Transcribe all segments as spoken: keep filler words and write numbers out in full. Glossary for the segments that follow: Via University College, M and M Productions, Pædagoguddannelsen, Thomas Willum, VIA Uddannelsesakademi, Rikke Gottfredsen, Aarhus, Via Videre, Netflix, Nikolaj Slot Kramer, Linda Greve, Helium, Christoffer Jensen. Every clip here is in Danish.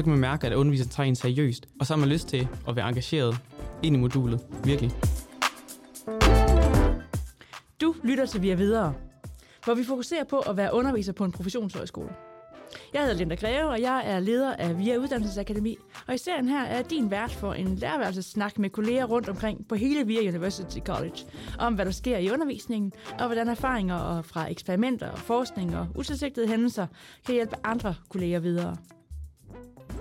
så kan man mærke, at underviseren tager en seriøst, og så har man lyst til at være engageret ind i modulet, virkelig. Du lytter til Via Videre, hvor vi fokuserer på at være underviser på en professionshøjskole. Jeg hedder Linda Greve, og jeg er leder af Via Uddannelsesakademi, og i serien her er din vært for en lærerværelsessnak med kolleger rundt omkring på hele Via University College, om hvad der sker i undervisningen, og hvordan erfaringer fra eksperimenter, forskning og utilsigtede hændelser kan hjælpe andre kolleger videre.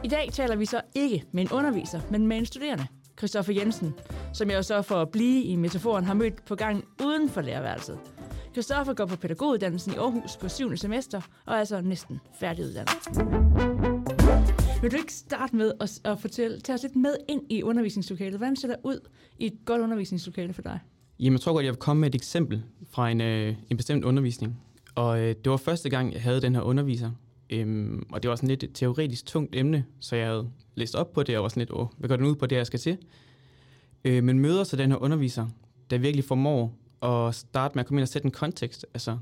I dag taler vi så ikke med en underviser, men med en studerende, Christoffer Jensen, som jeg jo så for at blive i metaforen har mødt på gangen uden for lærerværelset. Christoffer går på pædagoguddannelsen i Aarhus på syvende semester, og er altså næsten færdiguddannet. Vil du ikke starte med at, at fortælle, tage os lidt med ind i undervisningslokalet? Hvordan ser der ud i et godt undervisningslokale for dig? Jamen, jeg tror godt, jeg vil komme med et eksempel fra en, øh, en bestemt undervisning. Og øh, det var første gang, jeg havde den her underviser. Øhm, og det var sådan lidt et teoretisk tungt emne, så jeg havde læst op på det, og var sådan lidt, åh, hvad går den ud på det, jeg skal til? Øh, men møder så den her underviser, der virkelig formår og starte med at komme ind og sætte en kontekst, altså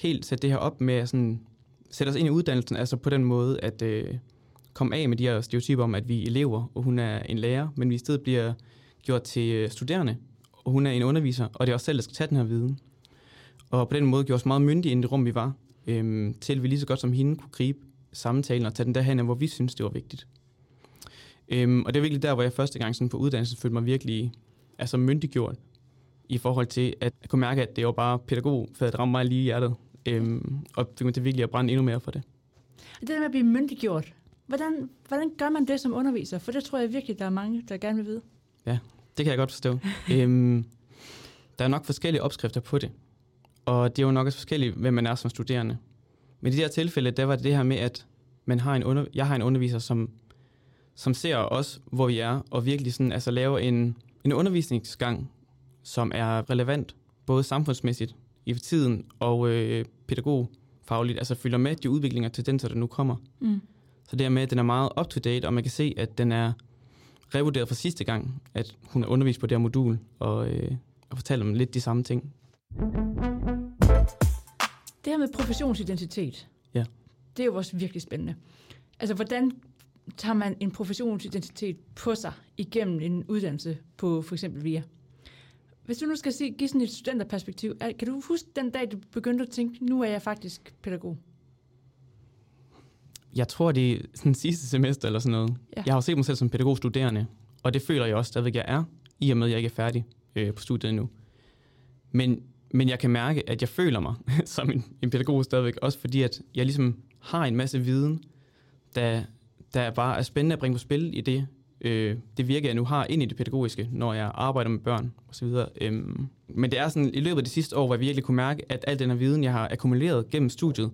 helt sætte det her op med at sådan, sætte os ind i uddannelsen, altså på den måde at øh, komme af med de her stereotyper om, at vi er elever, og hun er en lærer, men vi i stedet bliver gjort til studerende, og hun er en underviser, og det er os selv, der skal tage den her viden. Og på den måde gjorde os meget myndige i det rum, vi var, øh, til vi lige så godt som hende kunne gribe samtalen og tage den derhen, hvor vi synes det var vigtigt. Øh, og det er virkelig der, hvor jeg første gang sådan på uddannelsen følte mig virkelig altså myndiggjort, i forhold til at kunne mærke, at det var bare pædagogfaget, der ramte mig lige i hjertet, øhm, og fik mig til virkelig at brænde endnu mere for det. Det der med at blive myndiggjort, hvordan, hvordan gør man det som underviser? For det tror jeg virkelig, der er mange, der gerne vil vide. Ja, det kan jeg godt forstå. øhm, der er nok forskellige opskrifter på det, og det er jo nok også forskelligt, hvem man er som studerende. Men i det her tilfælde, der var det det her med, at man har en under, jeg har en underviser, som, som ser os, hvor vi er, og virkelig sådan, altså, laver en, en undervisningsgang, som er relevant, både samfundsmæssigt, i tiden, og øh, pædagogfagligt, altså følger med de udviklinger og tendenser, der nu kommer. Mm. Så dermed, at den er meget up-to-date, og man kan se, at den er revurderet fra sidste gang, at hun har undervist på det her modul, og, øh, og fortalt om lidt de samme ting. Det her med professionsidentitet, ja. Det er jo også virkelig spændende. Altså, hvordan tager man en professionsidentitet på sig igennem en uddannelse på for eksempel V I A? Hvis du nu skal sige, give sådan et studenterperspektiv, kan du huske den dag, du begyndte at tænke, nu er jeg faktisk pædagog? Jeg tror, det er sådan sidste semester eller sådan noget. Ja. Jeg har jo set mig selv som pædagogstuderende, og det føler jeg også stadigvæk, jeg er, i og med, at jeg ikke er færdig øh, på studiet endnu. Men, men jeg kan mærke, at jeg føler mig som en, en pædagog stadigvæk, også fordi at jeg ligesom har en masse viden, der, der bare er spændende at bringe på spil i det, det virker, jeg nu har ind i det pædagogiske, når jeg arbejder med børn osv. Men det er sådan, i løbet af de sidste år, hvor jeg virkelig kunne mærke, at al den her viden, jeg har akkumuleret gennem studiet,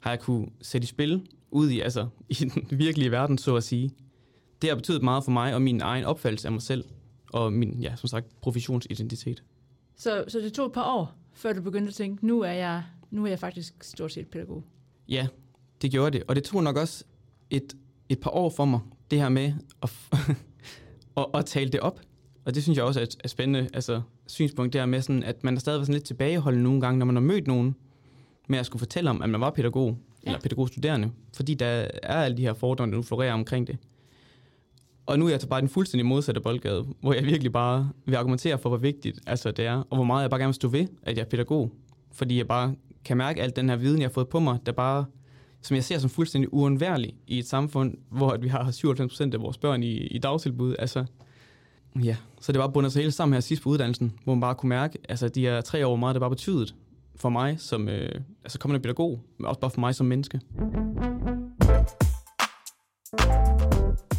har jeg kunne sætte i spil ud i, altså, i den virkelige verden, så at sige. Det har betydet meget for mig og min egen opfattelse af mig selv, og min, ja, som sagt, professionsidentitet. Så, så det tog et par år, før du begyndte at tænke, nu er jeg, nu er jeg faktisk stort set pædagog? Ja, det gjorde det. Og det tog nok også et, et par år for mig, det her med at, at, at tale det op. Og det synes jeg også er et, et spændende altså, synspunkt, det her med, sådan, at man er stadigvæk sådan lidt tilbageholdende nogle gange, når man har mødt nogen, med at skulle fortælle om, at man var pædagog, ja. Eller pædagogstuderende, fordi der er alle de her fordomme, der nu florerer omkring det. Og nu er jeg så bare den fuldstændig modsatte boldgade, hvor jeg virkelig bare vil argumentere for, hvor vigtigt altså, det er, og hvor meget jeg bare gerne vil stå ved, at jeg er pædagog. Fordi jeg bare kan mærke al den her viden, jeg har fået på mig, der bare... som jeg ser som fuldstændig uundværlig i et samfund, hvor vi har syvoghalvfems procent af vores børn i, i dagtilbud. Altså, ja. Så det var bundet sig hele sammen her sidst på uddannelsen, hvor man bare kunne mærke, altså de her tre år meget, der var betydet for mig som øh, altså kommende pædagog, men også bare for mig som menneske.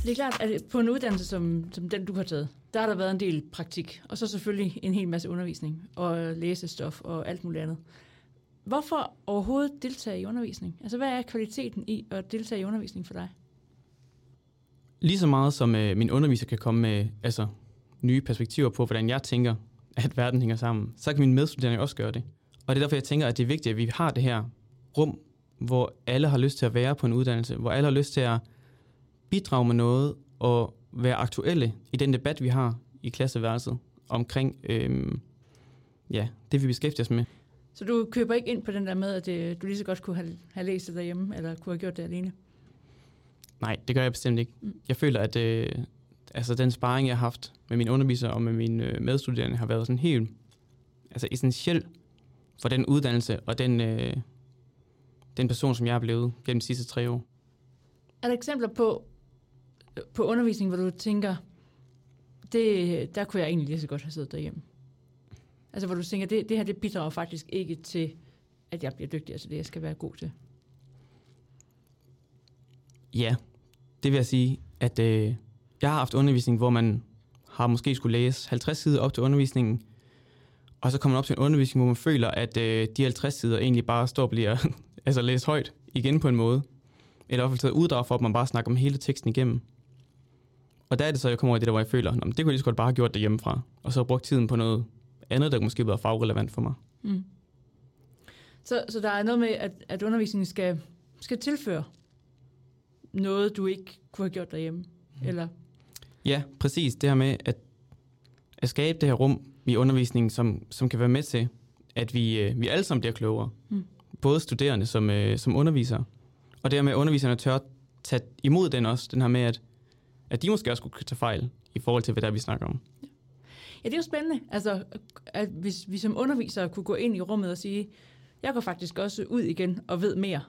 Det er klart, at på en uddannelse som, som den, du har taget, der har der været en del praktik, og så selvfølgelig en hel masse undervisning og læsestof og alt muligt andet. Hvorfor overhovedet deltage i undervisning? Altså, hvad er kvaliteten i at deltage i undervisning for dig? Lige så meget som øh, min underviser kan komme med altså, nye perspektiver på, hvordan jeg tænker, at verden hænger sammen, så kan mine medstuderende også gøre det. Og det er derfor, jeg tænker, at det er vigtigt, at vi har det her rum, hvor alle har lyst til at være på en uddannelse, hvor alle har lyst til at bidrage med noget og være aktuelle i den debat, vi har i klasseværelset omkring øh, ja, det, vi beskæftiger os med. Så du køber ikke ind på den der med, at det, du lige så godt kunne have, have læst det derhjemme, eller kunne have gjort det alene? Nej, det gør jeg bestemt ikke. Jeg føler, at øh, altså, den sparring, jeg har haft med mine undervisere og med mine øh, medstuderende, har været sådan helt altså, essentiel for den uddannelse og den, øh, den person, som jeg er blevet gennem de sidste tre år. Er der eksempler på, på undervisning, hvor du tænker, det, der kunne jeg egentlig lige så godt have siddet derhjemme? Altså, hvor du tænker, det, det her det bidrager faktisk ikke til, at jeg bliver dygtig, altså det, jeg skal være god til. Ja, det vil jeg sige, at øh, jeg har haft undervisning, hvor man har måske skulle læse halvtreds sider op til undervisningen, og så kommer man op til en undervisning, hvor man føler, at øh, de halvtreds sider egentlig bare står og bliver altså læst højt igen på en måde. Eller i hvert fald taget uddrag for, at man bare snakker om hele teksten igennem. Og der er det så, jeg kommer over i det der, hvor jeg føler, det kunne jeg lige så godt bare have gjort derhjemmefra, og så brugt tiden på noget andet, der måske være fagrelevant for mig. Mm. Så, så der er noget med, at, at undervisningen skal, skal tilføre noget, du ikke kunne have gjort derhjemme, mm. eller? Ja, præcis. Det her med at, at skabe det her rum i undervisningen, som, som kan være med til, at vi, vi alle sammen bliver klogere. Mm. Både studerende som, som undervisere. Og det her med, at underviserne tør tage imod den også, den her med, at, at de måske også skulle tage fejl i forhold til, hvad der vi snakker om. Ja. Ja, det er jo spændende, altså, at hvis vi som undervisere kunne gå ind i rummet og sige, jeg går faktisk også ud igen og ved mere.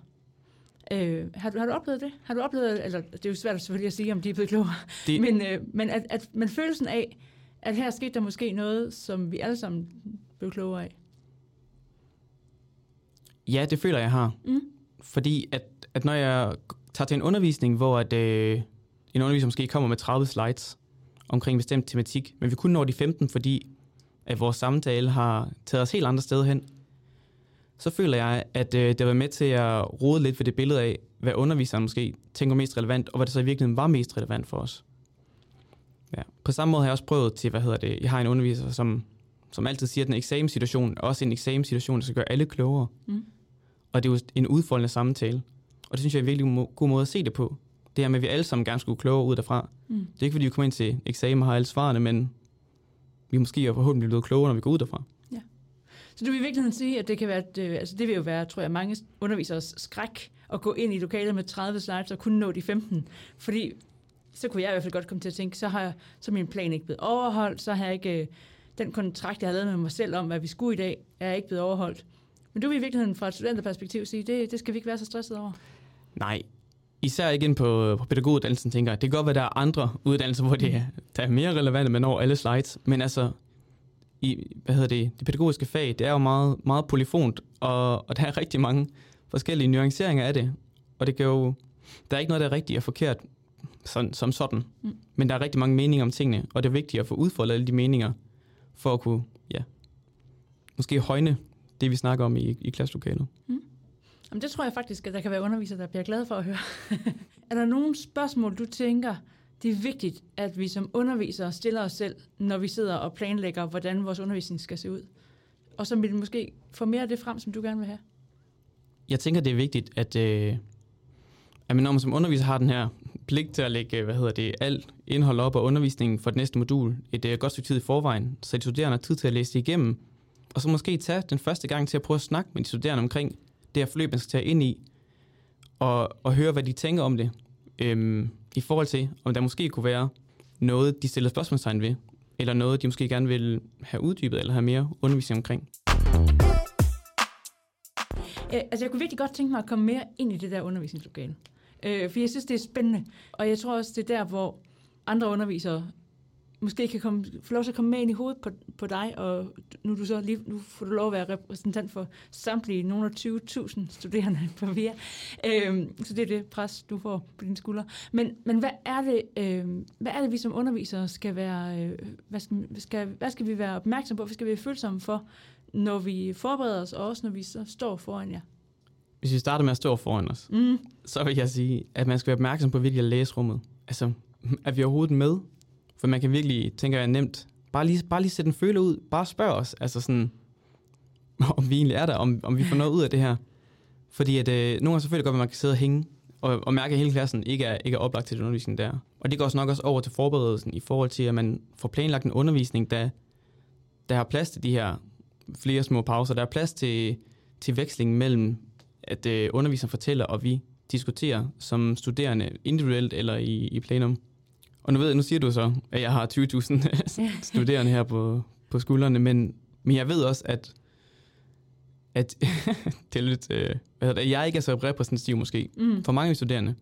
Øh, har, du, har du oplevet det? Har du oplevet, eller det er jo svært selvfølgelig at sige, om de er blevet klogere, det... men, øh, men, at, at, men følelsen af, at her skete der måske noget, som vi alle sammen blev klogere af? Ja, det føler jeg har. Mm. Fordi at, at når jeg tager til en undervisning, hvor at, øh, en underviser måske kommer med tredive slides, omkring en bestemt tematik, men vi kunne nå de femten, fordi at vores samtale har taget os helt andre steder hen, så føler jeg, at øh, det har været med til at rode lidt ved det billede af, hvad underviseren måske tænker mest relevant, og hvad det så i virkeligheden var mest relevant for os. Ja. På samme måde har jeg også prøvet til, hvad hedder det, jeg har en underviser, som, som altid siger, at en eksamenssituation er også en eksamenssituation, der skal gøre alle klogere. Mm. Og det er jo en udfoldende samtale. Og det synes jeg er en virkelig god måde at se det på. Det her med, at vi alle sammen gerne skulle klogere ud derfra. Mm. Det er ikke, fordi vi kommer ind til eksamen og har alle svarene, men vi måske og forhåbentlig bliver klogere, når vi går ud derfra. Ja. Så du vil i virkeligheden sige, at det kan være, at, altså det vil jo være, tror jeg, mange underviseres skræk at gå ind i lokalet med tredive slides og kun nå de femten. Fordi så kunne jeg i hvert fald godt komme til at tænke, så har jeg, så min plan ikke blevet overholdt, så har jeg ikke den kontrakt, jeg har lavet med mig selv om, hvad vi skulle i dag, er ikke blevet overholdt. Men du vil i virkeligheden fra et studenterperspektiv sige, det, det skal vi ikke være så stresset over. Nej. Især ikke ind på, på pædagoguddannelsen, tænker jeg. Det kan godt være, der er andre uddannelser, hvor det er, der er mere relevant, man når alle slides. Men altså, i, hvad hedder det, det pædagogiske fag, det er jo meget, meget polyfont, og, og der er rigtig mange forskellige nuanceringer af det. Og det kan jo, der er ikke noget, der er rigtigt og forkert, sådan, som sådan. Mm. Men der er rigtig mange meninger om tingene, og det er vigtigt at få udfoldet alle de meninger, for at kunne, ja, måske højne det, vi snakker om i, i klasselokalet. Mm. Jamen, det tror jeg faktisk, at der kan være undervisere, der bliver glade for at høre. Er der nogle spørgsmål, du tænker, det er vigtigt, at vi som undervisere stiller os selv, når vi sidder og planlægger, hvordan vores undervisning skal se ud? Og så vil vi måske få mere af det frem, som du gerne vil have? Jeg tænker, det er vigtigt, at, øh, at når man som underviser har den her pligt til at lægge hvad hedder det, alt indhold op af undervisningen for det næste modul et øh, godt stykke tid i forvejen, så de studerende har tid til at læse det igennem, og så måske tage den første gang til at prøve at snakke med de studerende omkring det her forløb, man skal tage ind i, og, og høre, hvad de tænker om det, øhm, i forhold til, om der måske kunne være noget, de stiller spørgsmålstegn ved, eller noget, de måske gerne vil have uddybet, eller have mere undervisning omkring. Ja, altså, jeg kunne virkelig godt tænke mig at komme mere ind i det der undervisningslokale, øh, for jeg synes, det er spændende, og jeg tror også, det er der, hvor andre undervisere måske kan komme, få lov til at komme med ind i hovedet på, på dig, og nu, du så lige, nu får du lov at være repræsentant for samtlige nogle af tyve tusind studerende på V I A. Øhm, så det er det pres, du får på dine skuldre. Men, men hvad, er det, øhm, hvad er det, vi som undervisere skal være, øh, hvad, skal, skal, hvad skal vi være opmærksomme på, hvad skal vi være følsomme for, når vi forbereder os, og også når vi så står foran jer? Hvis vi starter med at stå foran os, mm. så vil jeg sige, at man skal være opmærksom på, hvilket læserummet. Altså, er vi overhovedet med? For man kan virkelig, tænker jeg, nemt, bare lige, bare lige sætte en føler ud, bare spørg os, altså sådan, om vi egentlig er der, om, om vi får noget ud af det her. Fordi at, øh, nogle gange selvfølgelig godt, at man kan sidde og hænge, og, og mærke, at hele klassen ikke er, ikke er oplagt til den undervisning der. Og det går også nok også over til forberedelsen, i forhold til, at man får planlagt en undervisning, der, der har plads til de her flere små pauser, der er plads til, til veksling mellem, at øh, underviseren fortæller, og vi, diskutere som studerende individuelt eller i, i plenum. Og nu ved jeg, nu siger du så, at jeg har tyve tusind studerende her på, på skuldrene, men, men jeg ved også, at, at det er lidt, øh, at jeg ikke er så repræsentativ måske mm. for mange studerende,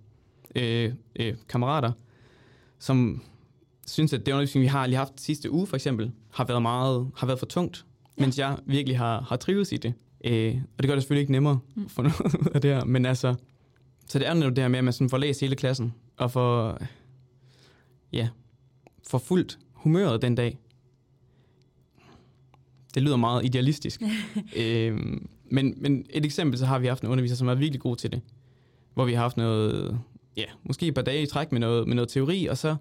øh, øh, kammerater, som synes, at det undervisning, vi har lige haft sidste uge for eksempel, har været, meget, har været for tungt, ja. Mens jeg virkelig har, har trives i det. Øh, og det gør det selvfølgelig ikke nemmere mm. for noget af det her, men altså, så det er jo det her med, at man sådan får læst hele klassen, og får, ja, får fuldt humøret den dag. Det lyder meget idealistisk. øh, men, men et eksempel, så har vi haft en underviser, som er virkelig god til det, hvor vi har haft noget, ja, måske et par dage i træk med noget, med noget teori, og så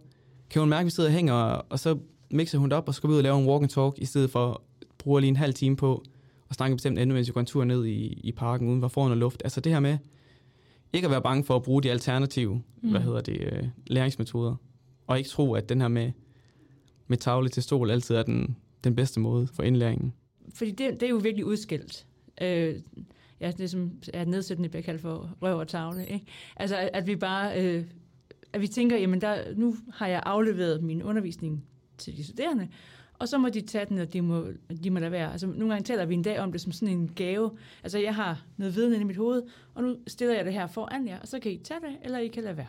kan hun mærke, at vi sidder og hænger, og så mixer hun det op, og så går vi ud og laver en walk and talk, i stedet for at bruge lige en halv time på og snakke bestemt endnu, mens vi går en tur ned i, i parken, uden var foran og luft. Altså det her med ikke at være bange for at bruge de alternative, mm. hvad hedder det, læringsmetoder, og ikke tro, at den her med, med tavle til stol altid er den, den bedste måde for indlæringen. Fordi det, det er jo virkelig udskilt. Øh, ja, det som er nedsættende bliver kaldt for røv og tavle, ikke? Altså at, at vi bare, øh, at vi tænker, jamen der, nu har jeg afleveret min undervisning til de studerende, og så må de tage den, og de må, de må lade være. Altså, nogle gange taler vi en dag om det som sådan en gave. Altså, jeg har noget viden inde i mit hoved, og nu stiller jeg det her foran jer, og så kan I tage det, eller I kan lade være.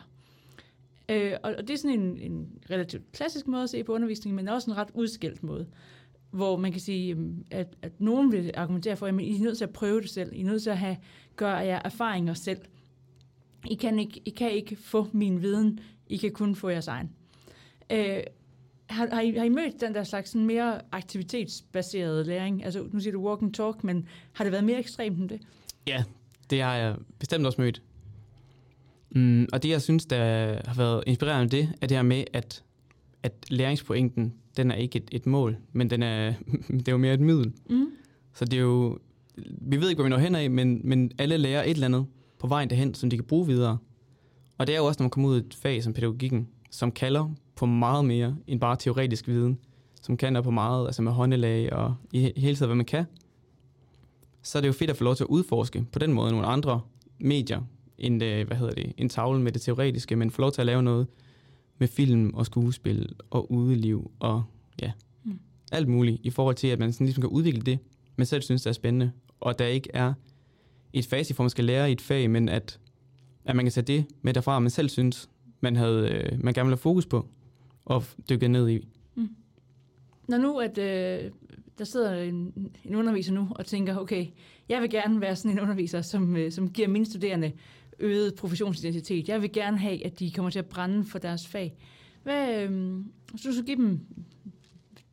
Øh, og, og det er sådan en, en relativt klassisk måde at se på undervisningen, men også en ret udskilt måde, hvor man kan sige, at, at nogen vil argumentere for, at I er nødt til at prøve det selv. I er nødt til at have, gøre jer erfaringer selv. I kan ikke, I kan ikke få min viden. I kan kun få jeres egen. Øh, Har, har, I, har I mødt den der slags sådan mere aktivitetsbaseret læring? Altså, nu siger du walk and talk, men har det været mere ekstremt end det? Ja, det har jeg bestemt også mødt. Mm, og det, jeg synes, der har været inspirerende det, er det her med, at, at læringspointen, den er ikke et, et mål, men den er, det er jo mere et middel. Mm. Så det er jo, vi ved ikke, hvor vi når hen af, men, men alle lærer et eller andet på vejen derhen, som de kan bruge videre. Og det er jo også, når man kommer ud i et fag som pædagogikken, som kalder på meget mere end bare teoretisk viden, som kan på meget, altså med håndelag og i hele tiden, hvad man kan, så er det jo fedt at få lov til at udforske på den måde nogle andre medier, end, hvad hedder det, en tavle med det teoretiske, men få lov til at lave noget med film og skuespil og udeliv og ja, mm. alt muligt, i forhold til, at man sådan ligesom kan udvikle det, man selv synes, det er spændende, og der ikke er et facit, hvor man skal lære i et fag, men at, at man kan tage det med derfra, man selv synes, man, havde, man gerne ville have fokus på, og dykke ned i. Mm. Når nu, at øh, der sidder en, en underviser nu og tænker, okay, jeg vil gerne være sådan en underviser, som, øh, som giver mine studerende øget professionsidentitet. Jeg vil gerne have, at de kommer til at brænde for deres fag. Hvad, øh, så du skal give dem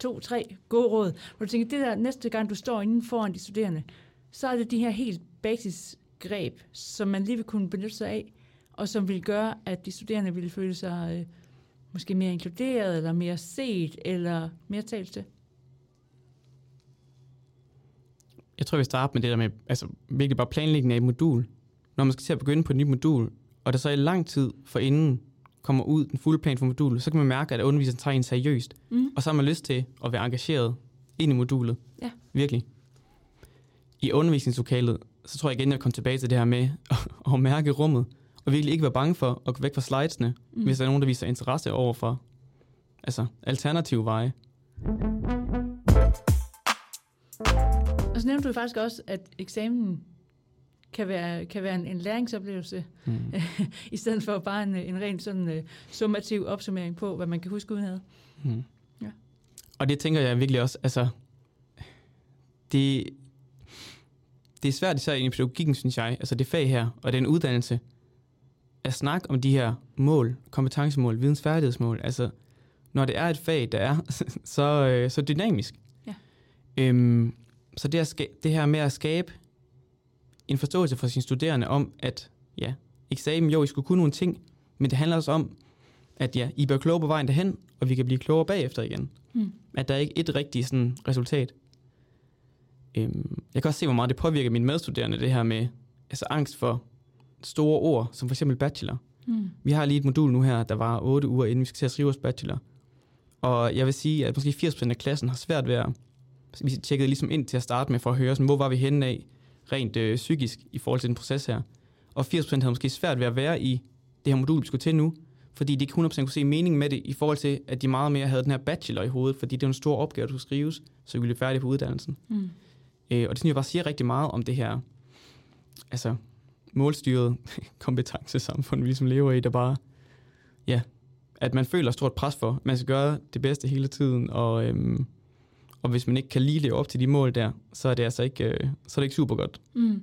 to, tre gode råd, hvor du tænker, det der næste gang, du står inden foran de studerende, så er det de her helt basisgreb, som man lige vil kunne benytte sig af, og som vil gøre, at de studerende vil føle sig øh, måske mere inkluderet, eller mere set, eller mere talt til? Jeg tror, vi starter med det der med, altså virkelig bare planlægning af et modul. Når man skal til at begynde på et nyt modul, og der så i lang tid forinden kommer ud den fulde plan for modulet, så kan man mærke, at underviseren tager en seriøst. Mm. Og så har man lyst til at være engageret ind i modulet. Ja. Virkelig. I undervisningslokalet, så tror jeg igen, jeg kom tilbage til det her med at, at mærke rummet. Og virkelig ikke være bange for at gå væk fra slidesene, mm. hvis der er nogen, der viser interesse over for altså, alternative veje. Og så nævnte du faktisk også, at eksamen kan være, kan være en, en læringsoplevelse, mm. i stedet for bare en, en ren sådan, uh, summativ opsummering på, hvad man kan huske udenad. Mm. Ja. Og det tænker jeg virkelig også, altså, det, det er svært især i pædagogikken, synes jeg, altså det fag her, og den uddannelse, at snakke om de her mål, kompetencemål, vidensfærdighedsmål, altså når det er et fag, der er så, øh, så dynamisk. Ja. Øhm, så det, at ska- det her med at skabe en forståelse for sine studerende om, at ja, eksamen, jo, I skulle kunne nogle ting, men det handler også om, at ja, I bør kloge på vejen derhen, og vi kan blive klogere bagefter igen. Mm. At der ikke er et rigtigt sådan, resultat. Øhm, jeg kan også se, hvor meget det påvirker mine medstuderende, det her med altså, angst for store ord, som for eksempel bachelor. Mm. Vi har lige et modul nu her, der var otte uger inden vi skal til at skrive vores bachelor. Og jeg vil sige, at måske firs procent af klassen har svært ved at... Vi tjekkede ligesom ind til at starte med for at høre, sådan, hvor var vi henne af rent øh, psykisk i forhold til den proces her. og firs procent havde måske svært ved at være i det her modul, vi skulle til nu, fordi de ikke hundrede procent kunne se mening med det, i forhold til, at de meget mere havde den her bachelor i hovedet, fordi det er en stor opgave, der skulle skrives, så vi blev færdige på uddannelsen. Mm. Øh, og det synes jeg bare siger rigtig meget om det her altså, målstyrede kompetencesamfund, vi ligesom lever i, der bare, ja, at man føler stort pres for, at man skal gøre det bedste hele tiden, og, øhm, og hvis man ikke kan lige leve op til de mål der, så er det altså ikke, øh, så er det ikke super godt. Mm.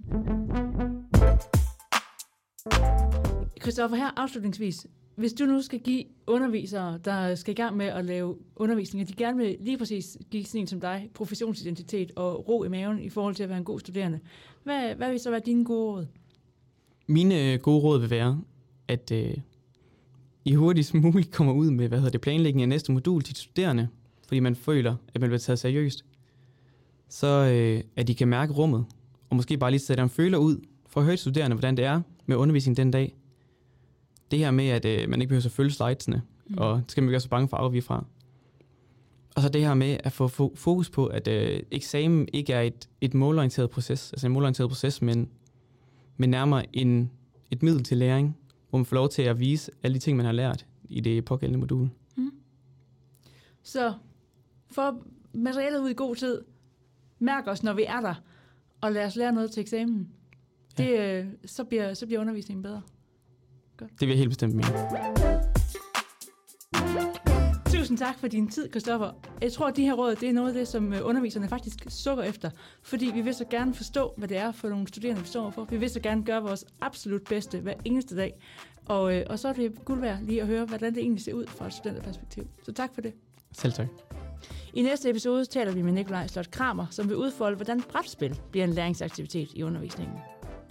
Christoffer, her afslutningsvis, hvis du nu skal give undervisere, der skal i gang med at lave undervisning, og de gerne vil lige præcis give sådan en som dig, professionsidentitet og ro i maven i forhold til at være en god studerende, hvad, hvad vil så være dine gode råd? Mine øh, gode råd vil være, at øh, I hurtigst muligt kommer ud med hvad hedder det, planlægning af næste modul til de studerende, fordi man føler, at man bliver taget seriøst, så øh, at de kan mærke rummet, og måske bare lige sætte en føler ud for at høre studerende, hvordan det er med undervisning den dag. Det her med, at øh, man ikke behøver at følge slidesene, mm. og det skal man ikke være så bange for at afvige fra. Og så det her med at få fokus på, at øh, eksamen ikke er et, et målorienteret proces, altså en målorienteret proces, men, men nærmere en, et middel til læring, hvor man får lov til at vise alle de ting, man har lært i det pågældende modul. Mm. Så få materialet ud i god tid, mærk os, når vi er der, og lad os lære noget til eksamen. Ja. Det, øh, så, bliver, så bliver undervisningen bedre. Godt. Det vil jeg helt bestemt mene. Tusind tak for din tid, Christoffer. Jeg tror, at de her råd, det er noget af det, som underviserne faktisk sukker efter. Fordi vi vil så gerne forstå, hvad det er for nogle studerende, vi står for. Vi vil så gerne gøre vores absolut bedste hver eneste dag. Og, og så er det guld værd lige at høre, hvordan det egentlig ser ud fra et studenterperspektiv. Så tak for det. Selv tak. I næste episode taler vi med Nikolaj Slot Kramer, som vil udfolde, hvordan brætspil bliver en læringsaktivitet i undervisningen.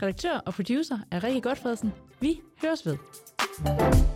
Redaktør og producer er Rikke Gottfredsen. Vi høres ved.